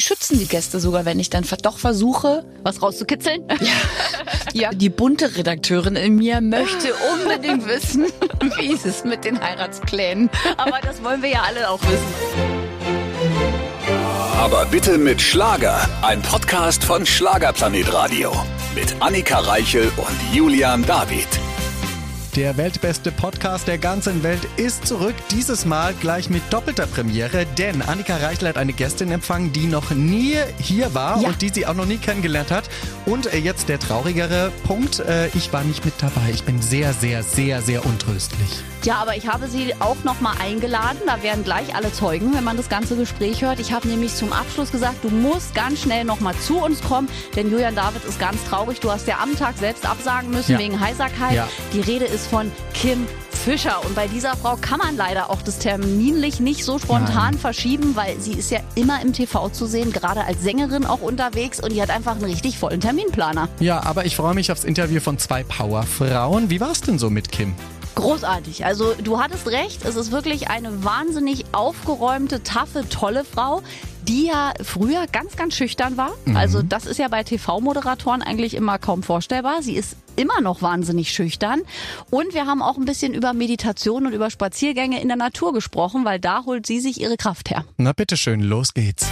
sie schützen die Gäste sogar, wenn ich dann doch versuche, was rauszukitzeln. Ja, die bunte Redakteurin in mir möchte unbedingt wissen, wie ist es mit den Heiratsplänen. Aber das wollen wir ja alle auch wissen. Aber bitte mit Schlager, ein Podcast von Schlagerplanet Radio mit Annika Reichel und Julian David. Der weltbeste Podcast der ganzen Welt ist zurück, dieses Mal gleich mit doppelter Premiere, denn Annika Reichel hat eine Gästin empfangen, die noch nie hier war und die sie auch noch nie kennengelernt hat. Und jetzt der traurigere Punkt, ich war nicht mit dabei, ich bin sehr, sehr, sehr, sehr untröstlich. Ja, aber ich habe sie auch nochmal eingeladen, da werden gleich alle Zeugen, wenn man das ganze Gespräch hört. Ich habe nämlich zum Abschluss gesagt, du musst ganz schnell nochmal zu uns kommen, denn Julian David ist ganz traurig, du hast ja am Tag selbst absagen müssen wegen Heiserkeit. Ja. Die Rede ist von Kim Fischer. Und bei dieser Frau kann man leider auch das terminlich nicht so spontan verschieben, weil sie ist ja immer im TV zu sehen, gerade als Sängerin auch unterwegs und die hat einfach einen richtig vollen Terminplaner. Ja, aber ich freue mich aufs Interview von zwei Powerfrauen. Wie war es denn so mit Kim? Großartig. Also du hattest recht, es ist wirklich eine wahnsinnig aufgeräumte, taffe, tolle Frau, die ja früher ganz, ganz schüchtern war. Mhm. Also das ist ja bei TV-Moderatoren eigentlich immer kaum vorstellbar. Sie ist immer noch wahnsinnig schüchtern. Und wir haben auch ein bisschen über Meditation und über Spaziergänge in der Natur gesprochen, weil da holt sie sich ihre Kraft her. Na bitteschön, los geht's.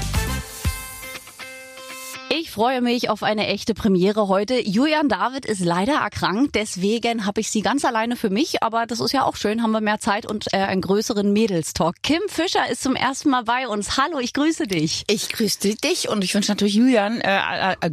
Ich freue mich auf eine echte Premiere heute. Julian David ist leider erkrankt, deswegen habe ich sie ganz alleine für mich. Aber das ist ja auch schön, haben wir mehr Zeit und einen größeren Mädels-Talk. Kim Fischer ist zum ersten Mal bei uns. Hallo, ich grüße dich. Ich grüße dich und ich wünsche natürlich Julian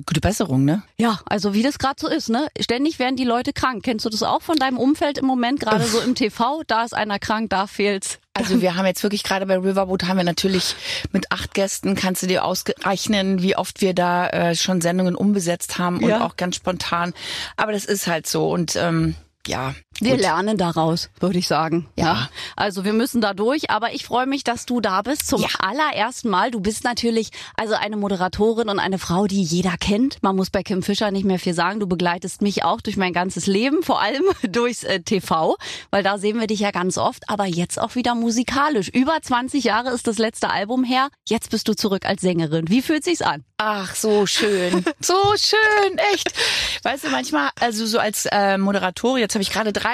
gute Besserung, ne? Ja, also wie das gerade so ist, ne? Ständig werden die Leute krank. Kennst du das auch von deinem Umfeld im Moment, gerade so im TV? Da ist einer krank, da fehlt's. Also wir haben jetzt wirklich gerade bei Riverboat haben wir natürlich mit 8 Gästen, kannst du dir ausrechnen, wie oft wir da schon Sendungen umbesetzt haben und auch ganz spontan. Aber das ist halt so und wir lernen daraus, würde ich sagen. Ja. Also wir müssen da durch, aber ich freue mich, dass du da bist zum allerersten Mal. Du bist natürlich also eine Moderatorin und eine Frau, die jeder kennt. Man muss bei Kim Fischer nicht mehr viel sagen. Du begleitest mich auch durch mein ganzes Leben, vor allem durchs TV, weil da sehen wir dich ja ganz oft, aber jetzt auch wieder musikalisch. Über 20 Jahre ist das letzte Album her. Jetzt bist du zurück als Sängerin. Wie fühlt sich's an? Ach, so schön. So schön, echt. Weißt du, manchmal, also so als Moderatorin, jetzt habe ich gerade 3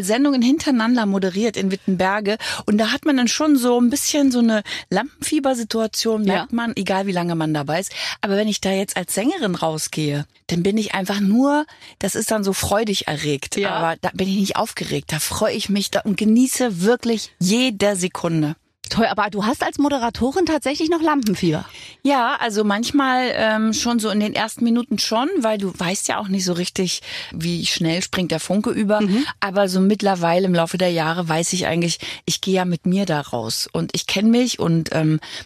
Sendungen hintereinander moderiert in Wittenberge und da hat man dann schon so ein bisschen so eine Lampenfiebersituation, merkt man, egal wie lange man dabei ist. Aber wenn ich da jetzt als Sängerin rausgehe, dann bin ich einfach nur, das ist dann so freudig erregt, aber da bin ich nicht aufgeregt, da freue ich mich da und genieße wirklich jede Sekunde. Toll, aber du hast als Moderatorin tatsächlich noch Lampenfieber. Ja, also manchmal schon so in den ersten Minuten schon, weil du weißt ja auch nicht so richtig, wie schnell springt der Funke über. Mhm. Aber so mittlerweile im Laufe der Jahre weiß ich eigentlich, ich gehe ja mit mir da raus und ich kenne mich und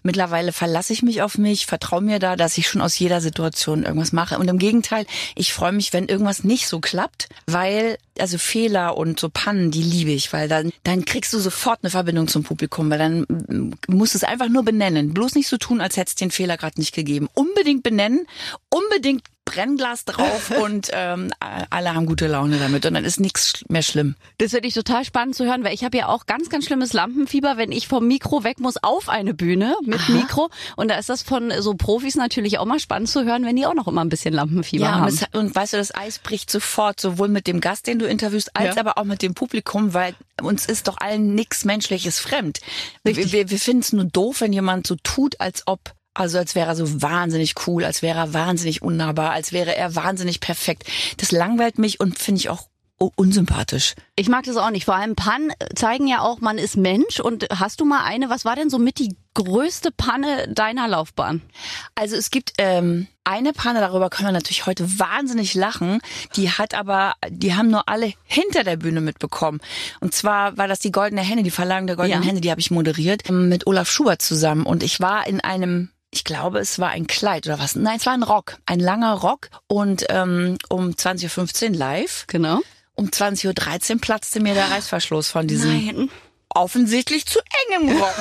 mittlerweile verlasse ich mich auf mich, vertraue mir da, dass ich schon aus jeder Situation irgendwas mache. Und im Gegenteil, ich freue mich, wenn irgendwas nicht so klappt, weil also Fehler und so Pannen, die liebe ich, weil dann kriegst du sofort eine Verbindung zum Publikum, weil dann musst du es einfach nur benennen. Bloß nicht so tun, als hättest du den Fehler gerade nicht gegeben. Unbedingt benennen, unbedingt Brennglas drauf und alle haben gute Laune damit und dann ist nichts mehr schlimm. Das finde ich total spannend zu hören, weil ich habe ja auch ganz, ganz schlimmes Lampenfieber, wenn ich vom Mikro weg muss auf eine Bühne mit Mikro und da ist das von so Profis natürlich auch mal spannend zu hören, wenn die auch noch immer ein bisschen Lampenfieber haben. Und weißt du, das Eis bricht sofort, sowohl mit dem Gast, den du interviewst, als aber auch mit dem Publikum, weil uns ist doch allen nichts Menschliches fremd. Wir finden es nur doof, wenn jemand so tut, als wäre er so wahnsinnig cool, als wäre er wahnsinnig unnahbar, als wäre er wahnsinnig perfekt. Das langweilt mich und finde ich auch unsympathisch. Ich mag das auch nicht. Vor allem Pannen zeigen ja auch, man ist Mensch. Und hast du mal eine, was war denn so mit die größte Panne deiner Laufbahn? Also es gibt eine Panne, darüber können wir natürlich heute wahnsinnig lachen. Die haben nur alle hinter der Bühne mitbekommen. Und zwar war das die Goldene Henne, die Verleihung der Goldenen Henne, die habe ich moderiert, mit Olaf Schubert zusammen. Und ich war in einem... Ich glaube, es war ein Kleid oder was? Nein, es war ein Rock. Ein langer Rock und um 20.15 Uhr live. Genau. Um 20.13 Uhr platzte mir der Reißverschluss von diesem offensichtlich zu engem Rock.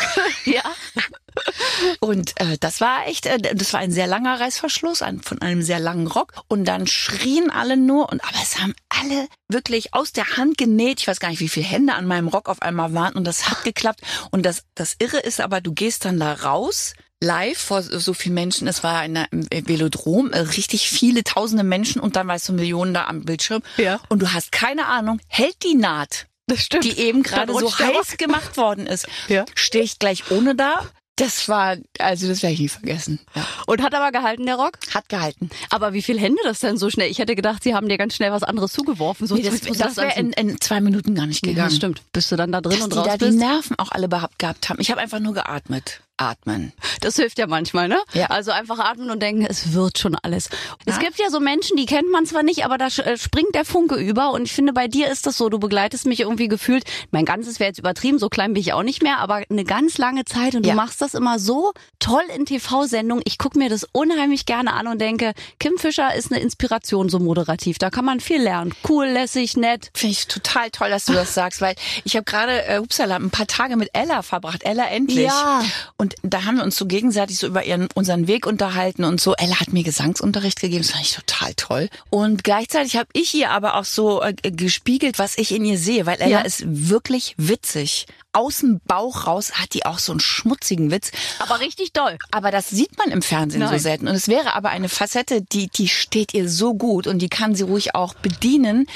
Und das war echt, das war ein sehr langer Reißverschluss von einem sehr langen Rock und dann schrien alle nur aber es haben alle wirklich aus der Hand genäht, ich weiß gar nicht, wie viele Hände an meinem Rock auf einmal waren und das hat geklappt und das Irre ist aber, du gehst dann da raus, live vor so vielen Menschen. Es war im Velodrom, richtig viele tausende Menschen und dann weißt du Millionen da am Bildschirm. Ja. Und du hast keine Ahnung, hält die Naht, das stimmt, die eben gerade so heiß gemacht worden ist. Ja. Stehe ich gleich ohne da? Das werde ich nie vergessen. Ja. Und hat aber gehalten, der Rock? Hat gehalten. Aber wie viel Hände das denn so schnell? Ich hätte gedacht, sie haben dir ganz schnell was anderes zugeworfen. So nee, das wäre in 2 Minuten gar nicht gegangen. Ja, stimmt. Bist du dann da drin und raus bist? Dass die Nerven auch alle gehabt haben. Ich habe einfach nur geatmet. Atmen. Das hilft ja manchmal, ne? Ja. Also einfach atmen und denken, es wird schon alles. Ja. Es gibt ja so Menschen, die kennt man zwar nicht, aber da springt der Funke über und ich finde, bei dir ist das so, du begleitest mich irgendwie gefühlt, mein Ganzes wäre jetzt übertrieben, so klein bin ich auch nicht mehr, aber eine ganz lange Zeit und du machst das immer so toll in TV-Sendungen. Ich gucke mir das unheimlich gerne an und denke, Kim Fischer ist eine Inspiration, so moderativ. Da kann man viel lernen. Cool, lässig, nett. Finde ich total toll, dass du das sagst, weil ich habe gerade, upsala, ein paar Tage mit Ella verbracht. Ella endlich. Ja. Und da haben wir uns so gegenseitig so über unseren Weg unterhalten und so. Ella hat mir Gesangsunterricht gegeben, das fand ich total toll. Und gleichzeitig habe ich ihr aber auch so gespiegelt, was ich in ihr sehe, weil Ella ist wirklich witzig. Aus dem Bauch raus hat die auch so einen schmutzigen Witz. Aber richtig doll. Aber das sieht man im Fernsehen so selten. Und es wäre aber eine Facette, die steht ihr so gut und die kann sie ruhig auch bedienen.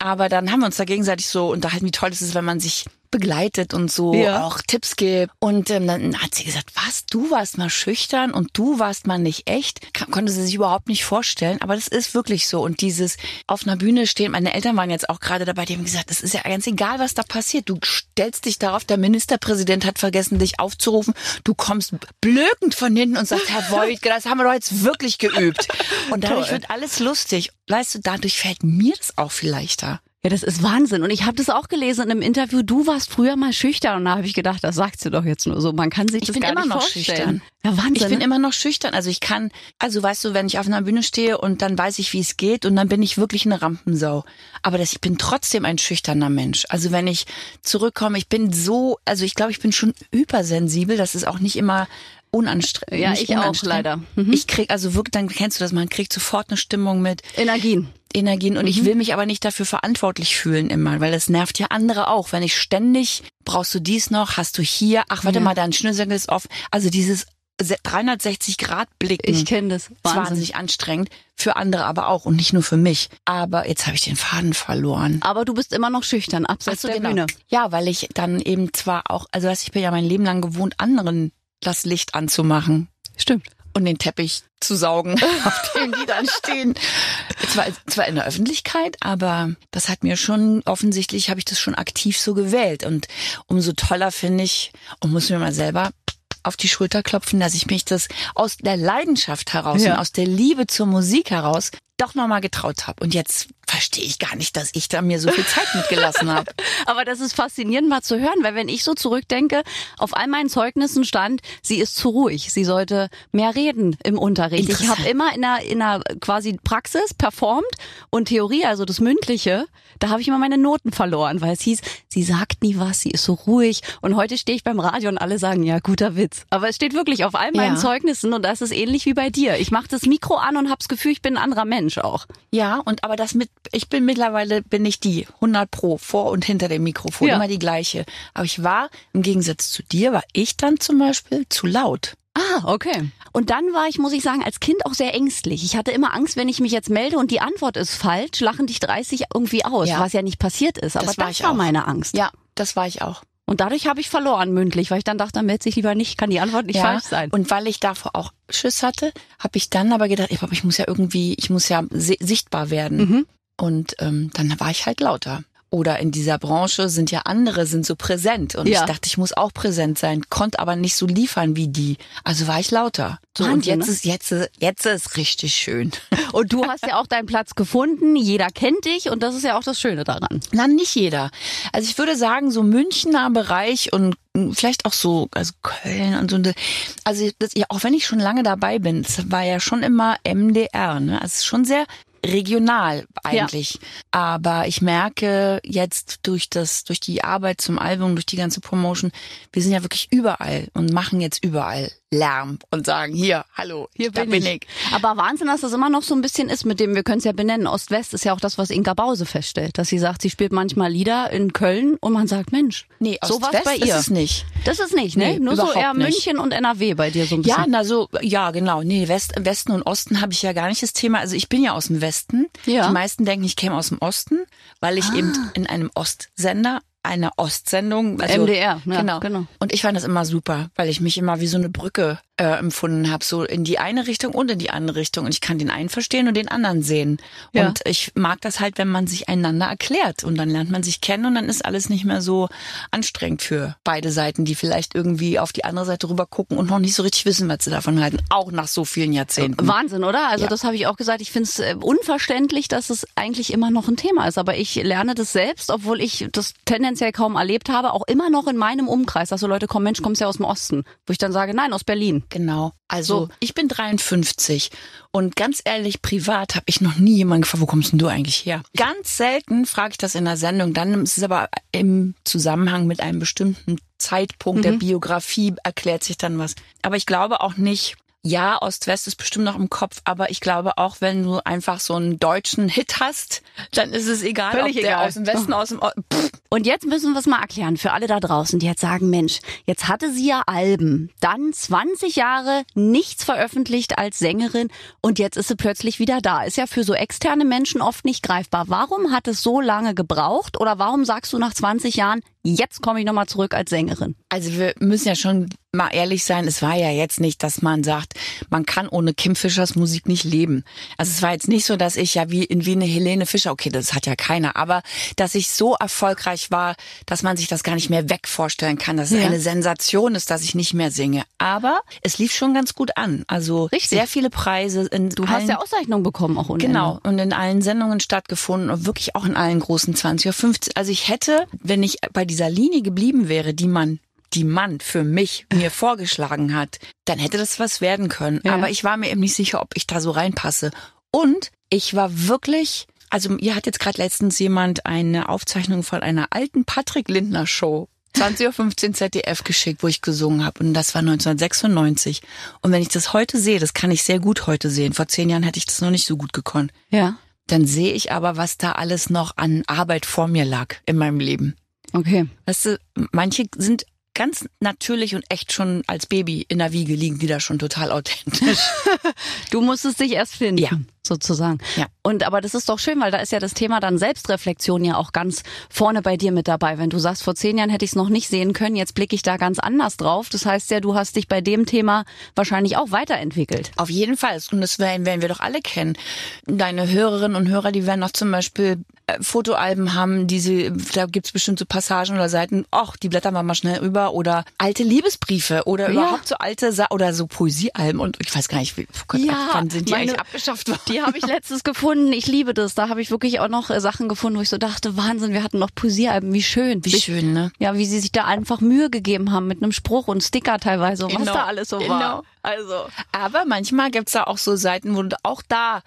Aber dann haben wir uns da gegenseitig so unterhalten, wie toll es ist, wenn man sich begleitet und so auch Tipps gibt. Und dann hat sie gesagt, was, du warst mal schüchtern und du warst mal nicht echt? Konnte sie sich überhaupt nicht vorstellen, aber das ist wirklich so. Und dieses auf einer Bühne stehen, meine Eltern waren jetzt auch gerade dabei, die haben gesagt, es ist ja ganz egal, was da passiert. Du stellst dich darauf, der Ministerpräsident hat vergessen, dich aufzurufen. Du kommst blökend von hinten und sagst, Herr Wojtke, das haben wir doch jetzt wirklich geübt. Und dadurch wird alles lustig. Weißt du, dadurch fällt mir das auch viel leichter. Ja, das ist Wahnsinn. Und ich habe das auch gelesen in einem Interview. Du warst früher mal schüchtern. Und da habe ich gedacht, das sagt sie doch jetzt nur so. Man kann sich das gar nicht vorstellen. Ja, Wahnsinn. Ich bin immer noch schüchtern. Also ich kann, weißt du, wenn ich auf einer Bühne stehe und dann weiß ich, wie es geht und dann bin ich wirklich eine Rampensau. Aber ich bin trotzdem ein schüchterner Mensch. Also wenn ich zurückkomme, ich glaube, ich bin schon übersensibel. Das ist auch nicht immer unanstrengend. Ja, ich auch leider. Mhm. Ich krieg wirklich, dann kennst du das, man kriegt sofort eine Stimmung mit Energien und ich will mich aber nicht dafür verantwortlich fühlen immer, weil das nervt ja andere auch, wenn ich ständig, brauchst du dies noch, hast du hier, ach warte mal, dein Schnürsenkel ist offen, also dieses 360-Grad-Blicken. Ich kenne das. Wahnsinnig anstrengend. Für andere aber auch und nicht nur für mich. Aber jetzt habe ich den Faden verloren. Aber du bist immer noch schüchtern, abseits der Bühne. Ja, weil ich dann eben zwar auch, ich bin ja mein Leben lang gewohnt, anderen das Licht anzumachen. Stimmt. Und den Teppich zu saugen, auf dem die dann stehen. Zwar in der Öffentlichkeit, aber das hat mir schon, offensichtlich habe ich das schon aktiv so gewählt. Und umso toller finde ich, und muss mir mal selber auf die Schulter klopfen, dass ich mich das aus der Leidenschaft heraus und aus der Liebe zur Musik heraus doch nochmal getraut habe. Und jetzt verstehe ich gar nicht, dass ich da mir so viel Zeit mitgelassen habe. Aber das ist faszinierend mal zu hören, weil wenn ich so zurückdenke, auf all meinen Zeugnissen stand, sie ist zu ruhig, sie sollte mehr reden im Unterricht. Ich habe immer in einer quasi Praxis performt und Theorie, also das Mündliche, da habe ich immer meine Noten verloren, weil es hieß, sie sagt nie was, sie ist so ruhig und heute stehe ich beim Radio und alle sagen, ja, guter Witz. Aber es steht wirklich auf all meinen Zeugnissen und das ist ähnlich wie bei dir. Ich mache das Mikro an und habe das Gefühl, ich bin ein anderer Mensch auch. Ja, und aber das mit ich bin mittlerweile, bin ich die 100 Pro, vor und hinter dem Mikrofon, immer die gleiche. Aber ich war, im Gegensatz zu dir, war ich dann zum Beispiel zu laut. Ah, okay. Und dann war ich, muss ich sagen, als Kind auch sehr ängstlich. Ich hatte immer Angst, wenn ich mich jetzt melde und die Antwort ist falsch, lachen dich 30 irgendwie aus, was ja nicht passiert ist. Aber das war meine Angst. Ja, das war ich auch. Und dadurch habe ich verloren mündlich, weil ich dann dachte, dann melde ich lieber nicht, kann die Antwort nicht falsch sein. Und weil ich davor auch Schiss hatte, habe ich dann aber gedacht, ich muss ja irgendwie, sichtbar werden. Mhm. Und dann war ich halt lauter. Oder in dieser Branche sind ja andere, sind so präsent. Und ich dachte, ich muss auch präsent sein, konnte aber nicht so liefern wie die. Also war ich lauter. So, Wahnsinn, und jetzt ist richtig schön. Und du hast ja auch deinen Platz gefunden. Jeder kennt dich und das ist ja auch das Schöne daran. Na, nicht jeder. Also ich würde sagen, so Münchner Bereich und vielleicht auch so, Köln und so. Also das, auch wenn ich schon lange dabei bin, es war ja schon immer MDR. Ne? Also es ist schon sehr regional eigentlich. Ja. Aber ich merke jetzt durch die Arbeit zum Album, durch die ganze Promotion, wir sind ja wirklich überall und machen jetzt überall Lärm und sagen, hier, hallo, hier bin ich. Aber Wahnsinn, dass das immer noch so ein bisschen ist mit dem, wir können es ja benennen, Ost-West ist ja auch das, was Inka Bause feststellt, dass sie sagt, sie spielt manchmal Lieder in Köln und man sagt, Mensch, nee, sowas bei ihr. Das ist nicht, ne? Nee, nur so eher nicht. München und NRW bei dir so ein bisschen. Ja, na so, ja, genau. Nee, Westen und Osten habe ich ja gar nicht das Thema. Also ich bin ja aus dem Westen. Ja. Die meisten denken, ich käme aus dem Osten, weil ich eben in einem Ostsender eine Ostsendung. Also, MDR, ja, genau. Und ich fand das immer super, weil ich mich immer wie so eine Brücke empfunden habe, so in die eine Richtung und in die andere Richtung. Und ich kann den einen verstehen und den anderen sehen. Ja. Und ich mag das halt, wenn man sich einander erklärt. Und dann lernt man sich kennen und dann ist alles nicht mehr so anstrengend für beide Seiten, die vielleicht irgendwie auf die andere Seite rüber gucken und noch nicht so richtig wissen, was sie davon halten. Auch nach so vielen Jahrzehnten. Wahnsinn, oder? Also das habe ich auch gesagt. Ich finde es unverständlich, dass es eigentlich immer noch ein Thema ist. Aber ich lerne das selbst, obwohl ich das tendenziell kaum erlebt habe, auch immer noch in meinem Umkreis, dass so Leute kommen, Mensch, kommst ja aus dem Osten. Wo ich dann sage, nein, aus Berlin. Genau. Also ich bin 53 und ganz ehrlich, privat habe ich noch nie jemanden gefragt, wo kommst denn du eigentlich her? Ganz selten frage ich das in der Sendung, dann ist es aber im Zusammenhang mit einem bestimmten Zeitpunkt der Biografie erklärt sich dann was. Aber ich glaube auch nicht, ja, Ost-West ist bestimmt noch im Kopf, aber ich glaube auch, wenn du einfach so einen deutschen Hit hast, dann ist es egal, ob der aus dem Westen, aus dem Osten. Und jetzt müssen wir es mal erklären für alle da draußen, die jetzt sagen, Mensch, jetzt hatte sie ja Alben, dann 20 Jahre nichts veröffentlicht als Sängerin und jetzt ist sie plötzlich wieder da. Ist ja für so externe Menschen oft nicht greifbar. Warum hat es so lange gebraucht oder warum sagst du nach 20 Jahren, jetzt komme ich nochmal zurück als Sängerin? Also wir müssen ja schon mal ehrlich sein, es war ja jetzt nicht, dass man sagt, man kann ohne Kim Fischers Musik nicht leben. Also es war jetzt nicht so, dass ich ja wie eine Helene Fischer, okay, das hat ja keiner, aber dass ich so erfolgreich war, dass man sich das gar nicht mehr weg vorstellen kann, dass es eine Sensation ist, dass ich nicht mehr singe. Aber es lief schon ganz gut an. Also sehr viele Preise. Du hast ja Auszeichnungen bekommen auch ohne Ende. Genau, und in allen Sendungen stattgefunden und wirklich auch in allen großen 20er, 50. Also ich hätte, wenn ich bei dieser Linie geblieben wäre, die man für mich mir vorgeschlagen hat, dann hätte das was werden können. Ja. Aber ich war mir eben nicht sicher, ob ich da so reinpasse. Und ich war wirklich, also mir hat jetzt gerade letztens jemand eine Aufzeichnung von einer alten Patrick Lindner Show 20.15 Uhr ZDF geschickt, wo ich gesungen habe. Und das war 1996. Und wenn ich das heute sehe, das kann ich sehr gut heute sehen. Vor 10 Jahren hätte ich das noch nicht so gut gekonnt. Ja. Dann sehe ich aber, was da alles noch an Arbeit vor mir lag in meinem Leben. Okay. Weißt du, manche sind ganz natürlich und echt schon als Baby in der Wiege liegen die da schon total authentisch. Du musstest dich erst finden, sozusagen. Ja. Und aber das ist doch schön, weil da ist ja das Thema dann Selbstreflexion ja auch ganz vorne bei dir mit dabei. Wenn du sagst, vor 10 Jahren hätte ich es noch nicht sehen können, jetzt blicke ich da ganz anders drauf. Das heißt ja, du hast dich bei dem Thema wahrscheinlich auch weiterentwickelt. Auf jeden Fall. Und das werden wir doch alle kennen. Deine Hörerinnen und Hörer, die werden noch zum Beispiel Fotoalben haben, da gibt es bestimmte Passagen oder Seiten, die blättern wir mal schnell rüber oder alte Liebesbriefe oder überhaupt so alte oder so Poesiealben und ich weiß gar nicht, wann sind die eigentlich abgeschafft worden? Die habe ich letztens gefunden, ich liebe das, da habe ich wirklich auch noch Sachen gefunden, wo ich so dachte, Wahnsinn, wir hatten noch Poesiealben, wie schön. Wie schön, ne? Ja, wie sie sich da einfach Mühe gegeben haben mit einem Spruch und Sticker teilweise und was da alles so war. Also. Aber manchmal gibt's da auch so Seiten, wo du auch da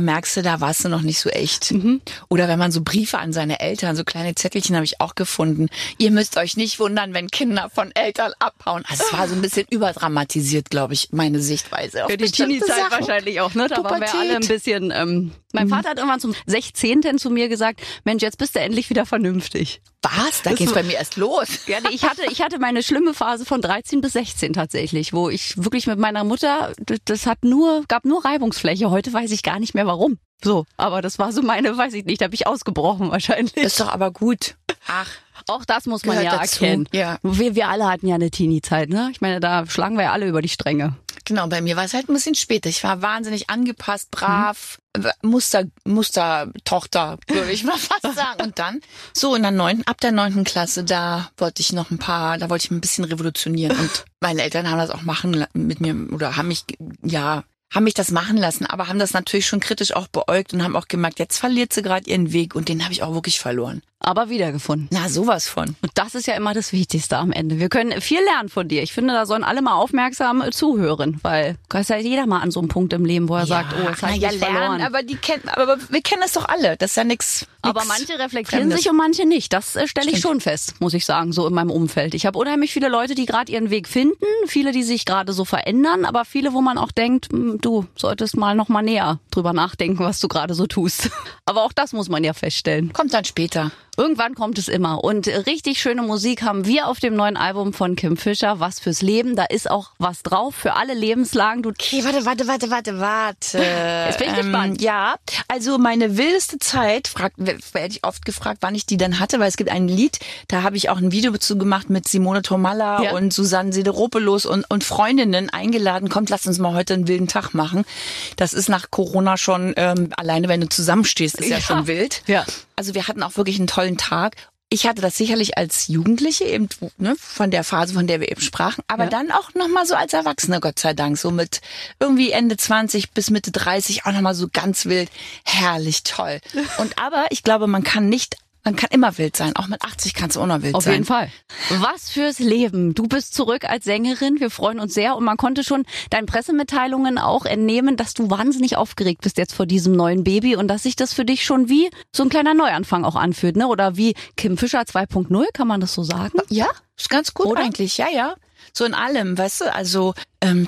merkst du, da warst du noch nicht so echt. Mhm. Oder wenn man so Briefe an seine Eltern, so kleine Zettelchen habe ich auch gefunden. Ihr müsst euch nicht wundern, wenn Kinder von Eltern abhauen. Also es war so ein bisschen überdramatisiert, glaube ich, meine Sichtweise. Für die Teenie-Zeit wahrscheinlich auch, ne? Da waren wir alle ein bisschen... Mein Vater hat irgendwann zum 16. zu mir gesagt, Mensch, jetzt bist du endlich wieder vernünftig. Was? Da geht's bei mir erst los. Ja, ich hatte meine schlimme Phase von 13 bis 16 tatsächlich, wo ich wirklich mit meiner Mutter, das gab nur Reibungsfläche. Heute weiß ich gar nicht mehr warum. So, aber das war so meine, weiß ich nicht, da habe ich ausgebrochen wahrscheinlich. Ist doch aber gut. Ach. Auch das muss man ja erkennen. Ja. Wir alle hatten ja eine Teenie-Zeit, ne? Ich meine, da schlagen wir ja alle über die Stränge. Genau, bei mir war es halt ein bisschen später. Ich war wahnsinnig angepasst, brav, Mustertochter, würde ich mal fast sagen. Und dann, ab der 9. Klasse, da wollte ich ein bisschen revolutionieren. Und meine Eltern haben das auch mit mir, oder haben mich, haben mich das machen lassen, aber haben das natürlich schon kritisch auch beäugt und haben auch gemerkt, jetzt verliert sie gerade ihren Weg und den habe ich auch wirklich verloren. Aber wiedergefunden. Na, sowas von. Und das ist ja immer das Wichtigste am Ende. Wir können viel lernen von dir. Ich finde, da sollen alle mal aufmerksam zuhören, weil da ist ja jeder mal an so einem Punkt im Leben, wo er sagt, oh, jetzt habe ich mich verloren. Aber wir kennen das doch alle. Das ist ja nichts. Aber manche reflektieren Fremdes. Sich und manche nicht. Das stelle ich schon fest, muss ich sagen, so in meinem Umfeld. Ich habe unheimlich viele Leute, die gerade ihren Weg finden, viele, die sich gerade so verändern, aber viele, wo man auch denkt, du solltest mal noch mal näher drüber nachdenken, was du gerade so tust. Aber auch das muss man ja feststellen. Kommt dann später. Irgendwann kommt es immer. Und richtig schöne Musik haben wir auf dem neuen Album von Kim Fischer, Was fürs Leben. Da ist auch was drauf für alle Lebenslagen. Okay, warte. Jetzt bin ich gespannt. Ja, also meine wildeste Zeit, werde ich oft gefragt, wann ich die dann hatte, weil es gibt ein Lied, da habe ich auch ein Video dazu gemacht mit Simone Tomalla und Susanne Sideropoulos und Freundinnen eingeladen. Kommt, lasst uns mal heute einen wilden Tag machen. Das ist nach Corona schon, alleine wenn du zusammenstehst, ist ja schon wild. Ja. Also wir hatten auch wirklich einen tollen Tag. Ich hatte das sicherlich als Jugendliche eben, ne, von der Phase, von der wir eben sprachen, aber dann auch nochmal so als Erwachsene, Gott sei Dank, so mit irgendwie Ende 20 bis Mitte 30 auch nochmal so ganz wild, herrlich toll. Und aber ich glaube, man kann immer wild sein. Auch mit 80 kannst du auch noch wild sein. Auf jeden Fall. Was fürs Leben. Du bist zurück als Sängerin. Wir freuen uns sehr. Und man konnte schon deinen Pressemitteilungen auch entnehmen, dass du wahnsinnig aufgeregt bist jetzt vor diesem neuen Baby und dass sich das für dich schon wie so ein kleiner Neuanfang auch anfühlt, ne? Oder wie Kim Fischer 2.0, kann man das so sagen? Ja, ist ganz gut eigentlich. Ja. So in allem, weißt du, also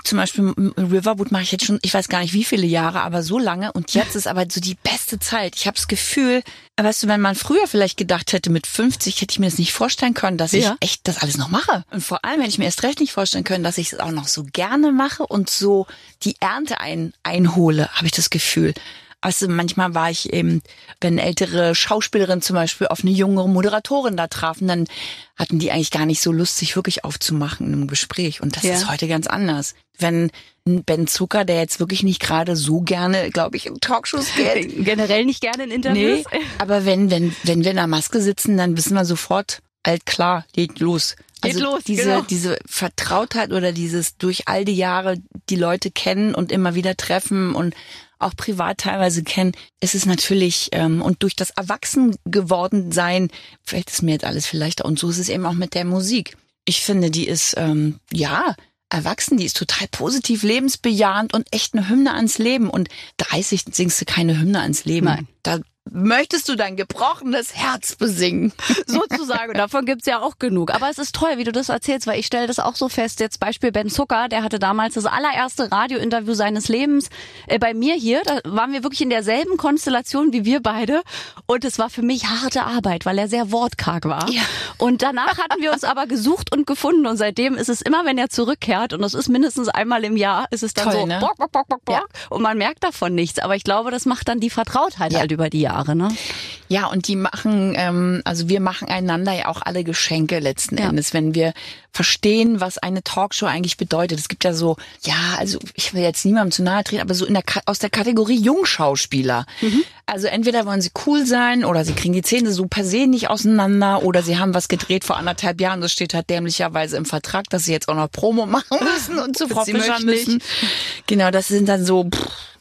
zum Beispiel Riverboat mache ich jetzt schon, ich weiß gar nicht wie viele Jahre, aber so lange und jetzt ist aber so die beste Zeit. Ich habe das Gefühl, weißt du, wenn man früher vielleicht gedacht hätte, mit 50 hätte ich mir das nicht vorstellen können, dass ich echt das alles noch mache. Und vor allem hätte ich mir erst recht nicht vorstellen können, dass ich es auch noch so gerne mache und so die Ernte einhole, habe ich das Gefühl. Also manchmal war ich eben, wenn ältere Schauspielerinnen zum Beispiel auf eine jüngere Moderatorin da trafen, dann hatten die eigentlich gar nicht so Lust, sich wirklich aufzumachen in einem Gespräch. Und das ist heute ganz anders. Wenn Ben Zucker, der jetzt wirklich nicht gerade so gerne, glaube ich, in Talkshows geht. Generell nicht gerne in Interviews. Nee, aber wenn wir in der Maske sitzen, dann wissen wir sofort, klar, geht los. Also diese Vertrautheit oder dieses durch all die Jahre die Leute kennen und immer wieder treffen und auch privat teilweise kennen, ist es natürlich, und durch das Erwachsengeworden-Sein fällt es mir jetzt alles vielleicht, und so ist es eben auch mit der Musik. Ich finde, die ist, erwachsen, die ist total positiv, lebensbejahend und echt eine Hymne ans Leben. Und 30 singst du keine Hymne ans Leben. Nein. Da möchtest du dein gebrochenes Herz besingen. Sozusagen. Und davon gibt's ja auch genug. Aber es ist toll, wie du das erzählst, weil ich stelle das auch so fest. Jetzt Beispiel Ben Zucker, der hatte damals das allererste Radiointerview seines Lebens bei mir hier. Da waren wir wirklich in derselben Konstellation wie wir beide. Und es war für mich harte Arbeit, weil er sehr wortkarg war. Ja. Und danach hatten wir uns aber gesucht und gefunden. Und seitdem ist es immer, wenn er zurückkehrt, und das ist mindestens einmal im Jahr, ist es dann toll, so, ne? Bock, bock, bock, bock, bock. Ja. Und man merkt davon nichts. Aber ich glaube, das macht dann die Vertrautheit halt über die Jahre. Ne? Ja, und die machen, also wir machen einander ja auch alle Geschenke letzten Endes, wenn wir verstehen, was eine Talkshow eigentlich bedeutet. Es gibt ja so, also ich will jetzt niemandem zu nahe treten, aber so aus der Kategorie Jungschauspieler. Mhm. Also entweder wollen sie cool sein oder sie kriegen die Zähne so per se nicht auseinander oder sie haben was gedreht vor 1,5 Jahren. Das steht halt dämlicherweise im Vertrag, dass sie jetzt auch noch Promo machen müssen und zu Frau Fischer müssen. Genau, das sind dann so...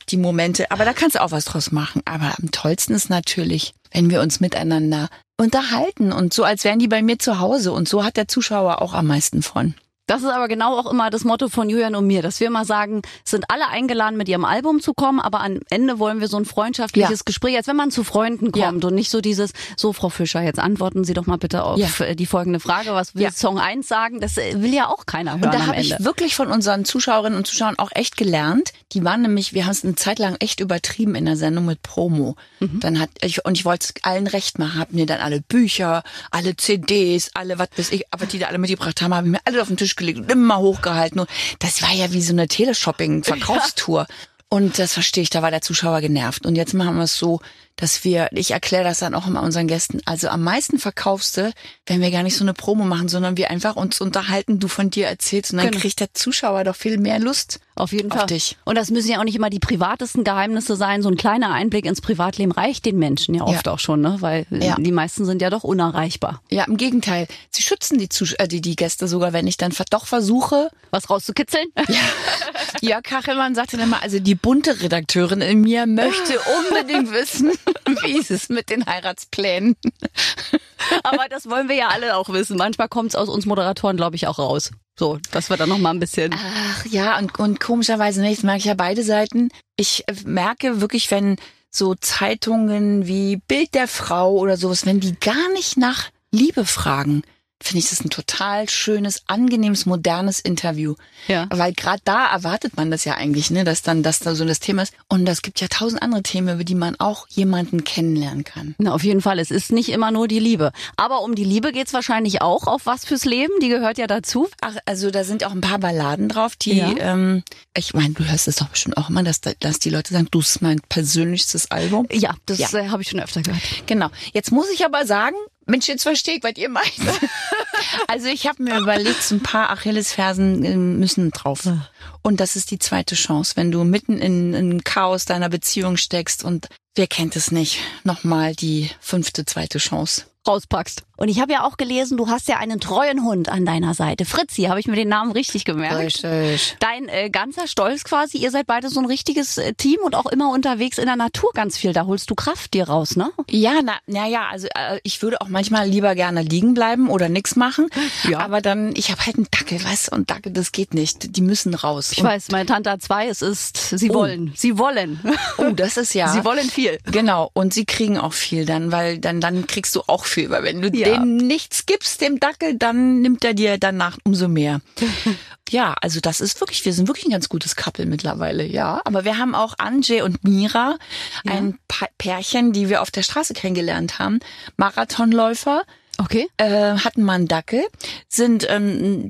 die Momente, aber da kannst du auch was draus machen. Aber am tollsten ist natürlich, wenn wir uns miteinander unterhalten und so, als wären die bei mir zu Hause. Und so hat der Zuschauer auch am meisten von. Das ist aber genau auch immer das Motto von Julian und mir, dass wir immer sagen, es sind alle eingeladen, mit ihrem Album zu kommen, aber am Ende wollen wir so ein freundschaftliches Gespräch, als wenn man zu Freunden kommt und nicht so dieses, so Frau Fischer, jetzt antworten Sie doch mal bitte auf die folgende Frage, was will Song 1 sagen, das will ja auch keiner hören am Ende. Und da habe ich wirklich von unseren Zuschauerinnen und Zuschauern auch echt gelernt, die waren nämlich, wir haben es eine Zeit lang echt übertrieben in der Sendung mit Promo. Mhm. Ich wollte es allen recht machen, habe mir dann alle Bücher, alle CDs, alle was weiß ich, aber die da alle mitgebracht haben, habe ich mir alle auf den Tisch gelegt und immer hochgehalten. Und das war ja wie so eine Teleshopping-Verkaufstour. Ja. Und das verstehe ich, da war der Zuschauer genervt. Und jetzt machen wir es so, dass wir, ich erkläre das dann auch immer unseren Gästen, also am meisten verkaufste, wenn wir gar nicht so eine Promo machen, sondern wir einfach uns unterhalten, du von dir erzählst und dann kriegt der Zuschauer doch viel mehr Lust auf jeden Fall. Auf dich. Und das müssen ja auch nicht immer die privatesten Geheimnisse sein, so ein kleiner Einblick ins Privatleben reicht den Menschen ja oft auch schon, ne? Weil die meisten sind ja doch unerreichbar. Ja, im Gegenteil. Sie schützen die Gäste sogar, wenn ich dann doch versuche, was rauszukitzeln. Ja. Ja, Kachelmann sagte dann mal, also die bunte Redakteurin in mir möchte unbedingt wissen, wie ist es mit den Heiratsplänen. Aber das wollen wir ja alle auch wissen. Manchmal kommt es aus uns Moderatoren, glaube ich, auch raus. So, dass wir dann noch mal ein bisschen... Ach ja, und komischerweise, das merke ich ja beide Seiten. Ich merke wirklich, wenn so Zeitungen wie Bild der Frau oder sowas, wenn die gar nicht nach Liebe fragen, finde ich das ein total schönes, angenehmes, modernes Interview. Ja. Weil gerade da erwartet man das ja eigentlich, ne, dass dann das da so das Thema ist. Und es gibt ja 1000 andere Themen, über die man auch jemanden kennenlernen kann. Na, auf jeden Fall. Es ist nicht immer nur die Liebe. Aber um die Liebe geht's wahrscheinlich auch. Auf was fürs Leben? Die gehört ja dazu. Ach, also da sind auch ein paar Balladen drauf, die, ich meine, du hörst es doch bestimmt auch immer, dass die Leute sagen, du, das ist mein persönlichstes Album. Ja, das habe ich schon öfter gehört. Genau. Jetzt muss ich aber sagen, Mensch, jetzt verstehe ich, was ihr meint. Also ich habe mir überlegt, so ein paar Achillesfersen müssen drauf. Und das ist die zweite Chance, wenn du mitten in Chaos deiner Beziehung steckst und wer kennt es nicht, nochmal die zweite Chance rauspackst. Und ich habe ja auch gelesen, du hast ja einen treuen Hund an deiner Seite. Fritzi, habe ich mir den Namen richtig gemerkt. Richtig. Dein ganzer Stolz quasi, ihr seid beide so ein richtiges Team und auch immer unterwegs in der Natur ganz viel. Da holst du Kraft dir raus, ne? Ja, also ich würde auch manchmal lieber gerne liegen bleiben oder nichts machen. Ja. Aber dann, ich habe halt einen Dackel, weißt du, und Dackel, das geht nicht. Die müssen raus. Ich weiß, meine Tante hat zwei, sie wollen. Oh, das ist ja. Sie wollen viel. Genau, und sie kriegen auch viel dann, weil dann kriegst du auch viel. Weil wenn du dem nichts gibst, dem Dackel, dann nimmt er dir danach umso mehr. Ja, also das ist wirklich, wir sind wirklich ein ganz gutes Couple mittlerweile, ja. Aber wir haben auch Anje und Mira, ein Pärchen, die wir auf der Straße kennengelernt haben, Marathonläufer. Okay. Hatten mal einen Dackel, sind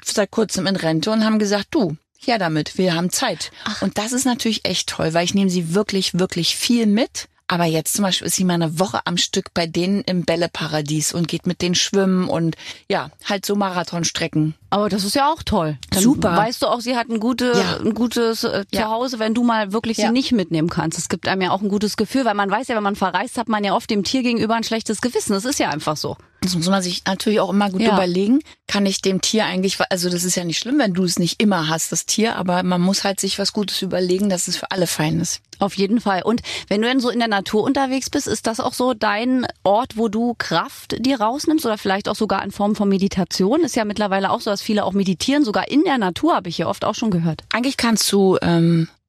seit kurzem in Rente und haben gesagt, du, ja damit, wir haben Zeit. Ach. Und das ist natürlich echt toll, weil ich nehme sie wirklich, wirklich viel mit. Aber jetzt zum Beispiel ist sie mal eine Woche am Stück bei denen im Bälleparadies und geht mit denen schwimmen und ja, halt so Marathonstrecken. Aber das ist ja auch toll. Dann super. Weißt du auch, sie hat ein gutes Zuhause, wenn du mal wirklich sie nicht mitnehmen kannst. Es gibt einem ja auch ein gutes Gefühl, weil man weiß ja, wenn man verreist, hat man ja oft dem Tier gegenüber ein schlechtes Gewissen. Das ist ja einfach so. Das muss man sich natürlich auch immer gut überlegen. Kann ich dem Tier eigentlich, also das ist ja nicht schlimm, wenn du es nicht immer hast, das Tier, aber man muss halt sich was Gutes überlegen, dass es für alle fein ist. Auf jeden Fall. Und wenn du dann so in der Natur unterwegs bist, ist das auch so dein Ort, wo du Kraft dir rausnimmst oder vielleicht auch sogar in Form von Meditation? Ist ja mittlerweile auch so, dass viele auch meditieren, sogar in der Natur, habe ich hier oft auch schon gehört. Eigentlich kannst du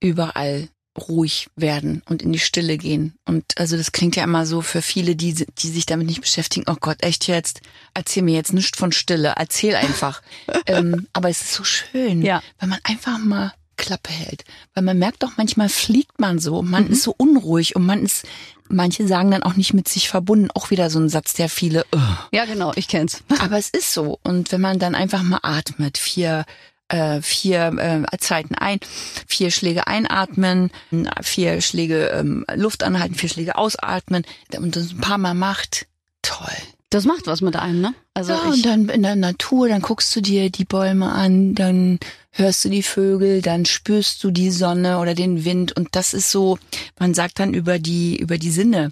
überall ruhig werden und in die Stille gehen. Und also das klingt ja immer so für viele, die sich damit nicht beschäftigen, oh Gott, echt jetzt, erzähl mir jetzt nichts von Stille, erzähl einfach. Aber es ist so schön, wenn man einfach mal Klappe hält. Weil man merkt doch, manchmal fliegt man so, man ist so unruhig und man ist, manche sagen dann auch nicht mit sich verbunden. Auch wieder so ein Satz, der viele... Ja genau, ich kenn's. Aber es ist so. Und wenn man dann einfach mal atmet, vier Zeiten ein, 4 Schläge einatmen, 4 Schläge Luft anhalten, 4 Schläge ausatmen und das ein paar Mal macht, toll. Das macht was mit einem, ne? Also ja, und dann in der Natur, dann guckst du dir die Bäume an, dann hörst du die Vögel, dann spürst du die Sonne oder den Wind und das ist so, man sagt dann über die Sinne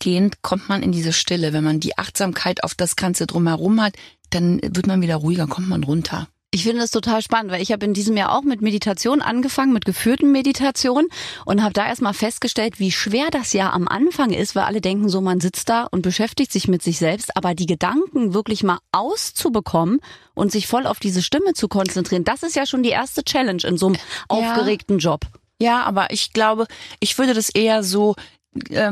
gehend kommt man in diese Stille. Wenn man die Achtsamkeit auf das Ganze drumherum hat, dann wird man wieder ruhiger, kommt man runter. Ich finde das total spannend, weil ich habe in diesem Jahr auch mit Meditation angefangen, mit geführten Meditationen und habe da erstmal festgestellt, wie schwer das ja am Anfang ist, weil alle denken so, man sitzt da und beschäftigt sich mit sich selbst, aber die Gedanken wirklich mal auszubekommen und sich voll auf diese Stimme zu konzentrieren, das ist ja schon die erste Challenge in so einem aufgeregten Job. Ja, aber ich glaube, ich würde das eher so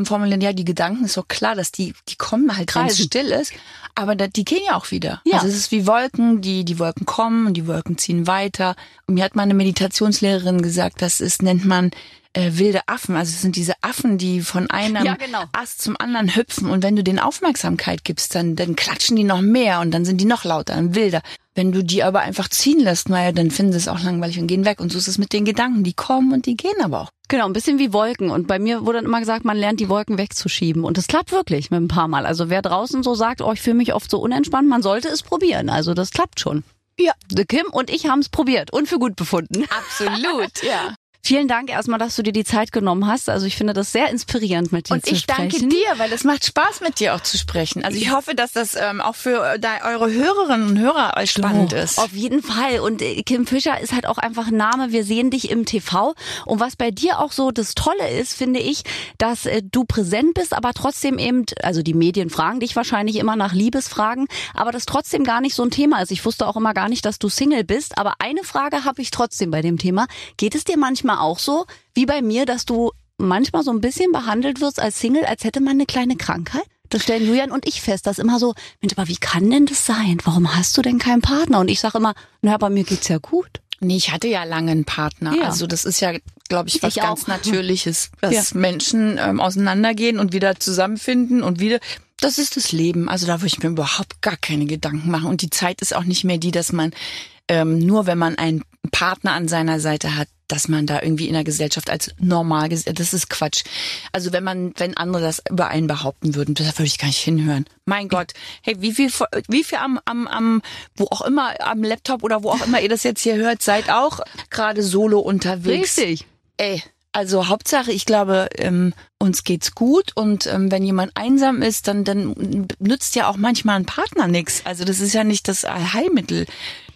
formulieren, ja, die Gedanken ist doch klar, dass die kommen halt, wenn es still ist, aber die gehen ja auch wieder. Ja. Also es ist wie Wolken, die Wolken kommen und die Wolken ziehen weiter. Und mir hat meine Meditationslehrerin gesagt, nennt man wilde Affen. Also es sind diese Affen, die von einem Ast zum anderen hüpfen und wenn du denen Aufmerksamkeit gibst, dann klatschen die noch mehr und dann sind die noch lauter und wilder. Wenn du die aber einfach ziehen lässt, naja, dann finden sie es auch langweilig und gehen weg. Und so ist es mit den Gedanken, die kommen und die gehen aber auch. Genau, ein bisschen wie Wolken. Und bei mir wurde dann immer gesagt, man lernt die Wolken wegzuschieben. Und das klappt wirklich mit ein paar Mal. Also wer draußen so sagt, oh, ich fühle mich oft so unentspannt, man sollte es probieren. Also das klappt schon. Ja, Kim und ich haben es probiert und für gut befunden. Absolut, ja. Vielen Dank erstmal, dass du dir die Zeit genommen hast. Also ich finde das sehr inspirierend, mit dir zu sprechen. Und ich danke dir, weil es macht Spaß, mit dir auch zu sprechen. Also ich hoffe, dass das auch für eure Hörerinnen und Hörer spannend ist. Auf jeden Fall. Und Kim Fischer ist halt auch einfach ein Name. Wir sehen dich im TV. Und was bei dir auch so das Tolle ist, finde ich, dass du präsent bist, aber trotzdem eben, also die Medien fragen dich wahrscheinlich immer nach Liebesfragen, aber das trotzdem gar nicht so ein Thema ist. Ich wusste auch immer gar nicht, dass du Single bist. Aber eine Frage habe ich trotzdem bei dem Thema. Geht es dir manchmal auch so, wie bei mir, dass du manchmal so ein bisschen behandelt wirst als Single, als hätte man eine kleine Krankheit? Das stellen Julian und ich fest, dass immer so, Mensch, aber wie kann denn das sein? Warum hast du denn keinen Partner? Und ich sage immer, na, bei mir geht's ja gut. Nee, ich hatte ja lange einen Partner. Ja. Also das ist ja, glaube ich, was ganz Natürliches, dass Menschen auseinandergehen und wieder zusammenfinden und wieder... Das ist das Leben. Also da würde ich mir überhaupt gar keine Gedanken machen. Und die Zeit ist auch nicht mehr die, dass man, nur wenn man einen Partner an seiner Seite hat, dass man da irgendwie in der Gesellschaft als normal, das ist Quatsch. Also wenn andere das über einen behaupten würden, da würde ich gar nicht hinhören. Mein Gott, hey, wie viel am, wo auch immer, am Laptop oder wo auch immer ihr das jetzt hier hört, seid auch gerade solo unterwegs. Richtig. Ey, also Hauptsache, ich glaube, uns geht's gut und wenn jemand einsam ist, dann nützt ja auch manchmal ein Partner nichts. Also das ist ja nicht das Allheilmittel.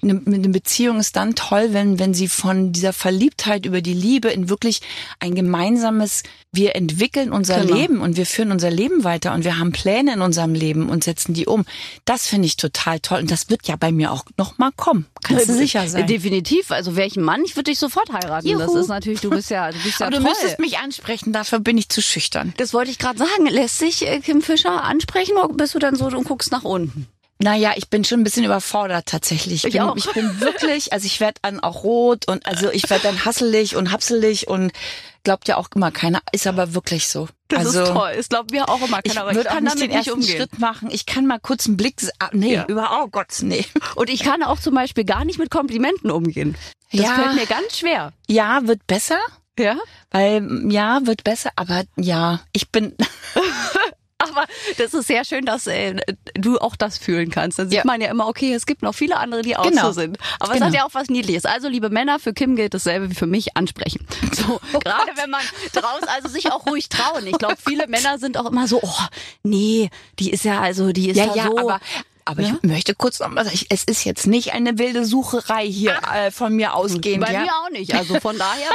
Eine Beziehung ist dann toll, wenn sie von dieser Verliebtheit über die Liebe in wirklich ein gemeinsames, wir entwickeln unser Leben und wir führen unser Leben weiter und wir haben Pläne in unserem Leben und setzen die um. Das finde ich total toll und das wird ja bei mir auch nochmal kommen. Kannst du sicher sein. Definitiv. Also welchen Mann, ich würde dich sofort heiraten. Juhu. Das ist natürlich, du bist ja aber toll. Du müsstest mich ansprechen, dafür bin ich zu schüchtern. Das wollte ich gerade sagen. Lässt sich Kim Fischer ansprechen oder bist du dann so und guckst nach unten? Naja, ich bin schon ein bisschen überfordert tatsächlich. Ich bin wirklich, also ich werde dann auch rot und also ich werde dann hasselig und hapselig und glaubt ja auch immer keiner, ist aber wirklich so. Das ist toll, das glaubt mir auch immer keiner, aber ich kann damit nicht umgehen. Schritt machen, ich kann mal kurz einen Blick, nee. Und ich kann auch zum Beispiel gar nicht mit Komplimenten umgehen. Das fällt mir ganz schwer. Ja, wird besser. Ja? Aber das ist sehr schön, dass du auch das fühlen kannst. Dann sieht man ja immer, okay, es gibt noch viele andere, die auch so sind. Aber es hat ja auch was Niedliches. Also, liebe Männer, für Kim gilt dasselbe wie für mich, ansprechen. So, gerade wenn man draußen, also sich auch ruhig trauen. Ich glaube, viele Männer sind auch immer so, oh, nee, die ist ja so. Aber ich möchte kurz noch mal sagen, es ist jetzt nicht eine wilde Sucherei hier von mir ausgehend. Bei mir auch nicht. Also von daher,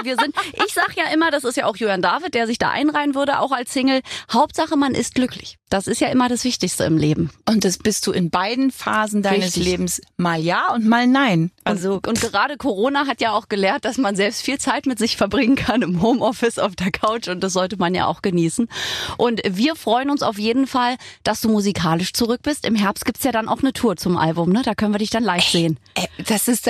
ich sag ja immer, das ist ja auch Jörn David, der sich da einreihen würde, auch als Single. Hauptsache, man ist glücklich. Das ist ja immer das Wichtigste im Leben. Und das bist du in beiden Phasen deines Lebens. Mal ja und mal nein. Also und gerade Corona hat ja auch gelehrt, dass man selbst viel Zeit mit sich verbringen kann im Homeoffice, auf der Couch. Und das sollte man ja auch genießen. Und wir freuen uns auf jeden Fall, dass du musikalisch zurück bist. Im Herbst gibt's ja dann auch eine Tour zum Album, ne? Da können wir dich dann live sehen. Das ist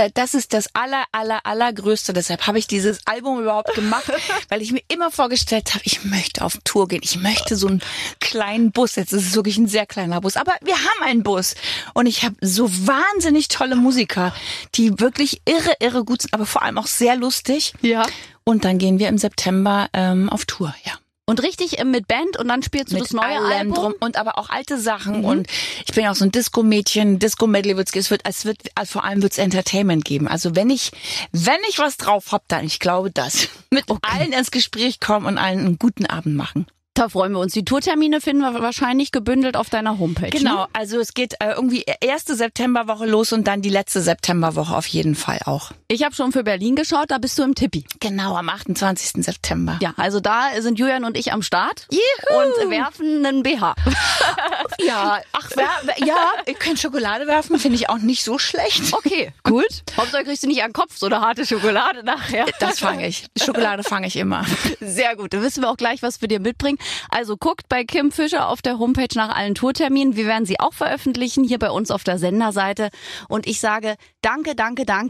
das allergrößte. Deshalb habe ich dieses Album überhaupt gemacht, weil ich mir immer vorgestellt habe, ich möchte auf Tour gehen. Ich möchte so einen kleinen Bus. Jetzt ist es wirklich ein sehr kleiner Bus, aber wir haben einen Bus. Und ich habe so wahnsinnig tolle Musiker, die wirklich irre gut sind, aber vor allem auch sehr lustig. Ja. Und dann gehen wir im September auf Tour, ja. Und richtig mit Band und dann spielst du mit das neue Album. Drum und aber auch alte Sachen. Mhm. Und ich bin auch so ein Disco-Mädchen. Disco-Medley wird es vor allem wird's Entertainment geben. Also wenn ich was drauf hab, dann, ich glaube das. Allen ins Gespräch kommen und allen einen guten Abend machen. Da freuen wir uns. Die Tourtermine finden wir wahrscheinlich gebündelt auf deiner Homepage. Genau, also es geht irgendwie erste Septemberwoche los und dann die letzte Septemberwoche auf jeden Fall auch. Ich habe schon für Berlin geschaut, da bist du im Tipi. Genau, am 28. September. Ja, also da sind Julian und ich am Start. Juhu! Und werfen einen BH. Ihr könnt Schokolade werfen, finde ich auch nicht so schlecht. Okay, gut. Hauptsache kriegst du nicht an den Kopf so eine harte Schokolade nachher. Das fange ich. Schokolade fange ich immer. Sehr gut, dann wissen wir auch gleich, was wir dir mitbringen. Also guckt bei Kim Fischer auf der Homepage nach allen Tourterminen. Wir werden sie auch veröffentlichen, hier bei uns auf der Senderseite. Und ich sage danke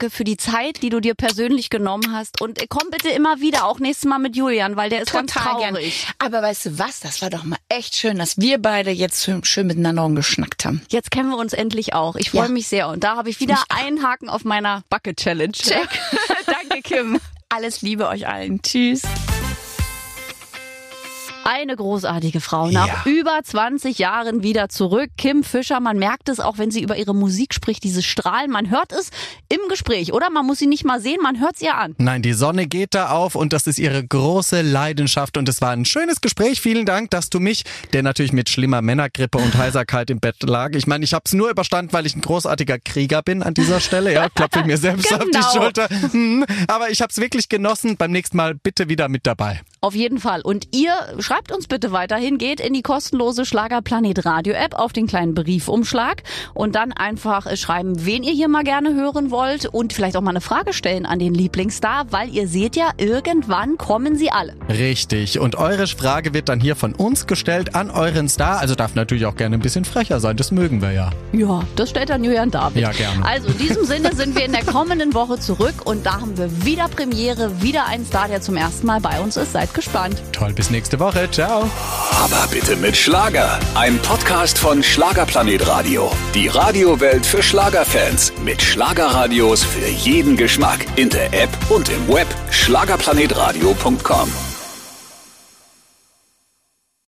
für die Zeit, die du dir persönlich genommen hast. Und komm bitte immer wieder, auch nächstes Mal mit Julian, weil der ist total ganz traurig. Gern. Aber weißt du was, das war doch mal echt schön, dass wir beide jetzt schön miteinander rumgeschnackt haben. Jetzt kennen wir uns endlich auch. Ich freue mich sehr. Und da habe ich wieder einen Haken auf meiner Bucket Challenge. Check. Danke, Kim. Alles Liebe euch allen. Tschüss. eine großartige Frau. Nach über 20 Jahren wieder zurück. Kim Fischer, man merkt es auch, wenn sie über ihre Musik spricht, dieses Strahlen. Man hört es im Gespräch, oder? Man muss sie nicht mal sehen, man hört es ihr an. Nein, die Sonne geht da auf und das ist ihre große Leidenschaft. Und es war ein schönes Gespräch. Vielen Dank, dass du mich, der natürlich mit schlimmer Männergrippe und Heiserkeit im Bett lag. Ich meine, ich habe es nur überstanden, weil ich ein großartiger Krieger bin an dieser Stelle. Ja, klopfe ich mir selbst auf die Schulter. Aber ich habe es wirklich genossen. Beim nächsten Mal bitte wieder mit dabei. Auf jeden Fall. Und ihr schreibt uns bitte weiterhin, geht in die kostenlose Schlagerplanet Radio App auf den kleinen Briefumschlag und dann einfach schreiben, wen ihr hier mal gerne hören wollt und vielleicht auch mal eine Frage stellen an den Lieblingsstar, weil ihr seht ja, irgendwann kommen sie alle. Richtig. Und eure Frage wird dann hier von uns gestellt an euren Star. Also darf natürlich auch gerne ein bisschen frecher sein. Das mögen wir ja. Ja, das stellt dann Jörn David. Ja, gerne. Also in diesem Sinne sind wir in der kommenden Woche zurück und da haben wir wieder Premiere, wieder einen Star, der zum ersten Mal bei uns ist. Seid gespannt. Toll, bis nächste Woche. Ciao. Aber bitte mit Schlager. Ein Podcast von Schlagerplanet Radio. Die Radiowelt für Schlagerfans. Mit Schlagerradios für jeden Geschmack. In der App und im Web. Schlagerplanetradio.com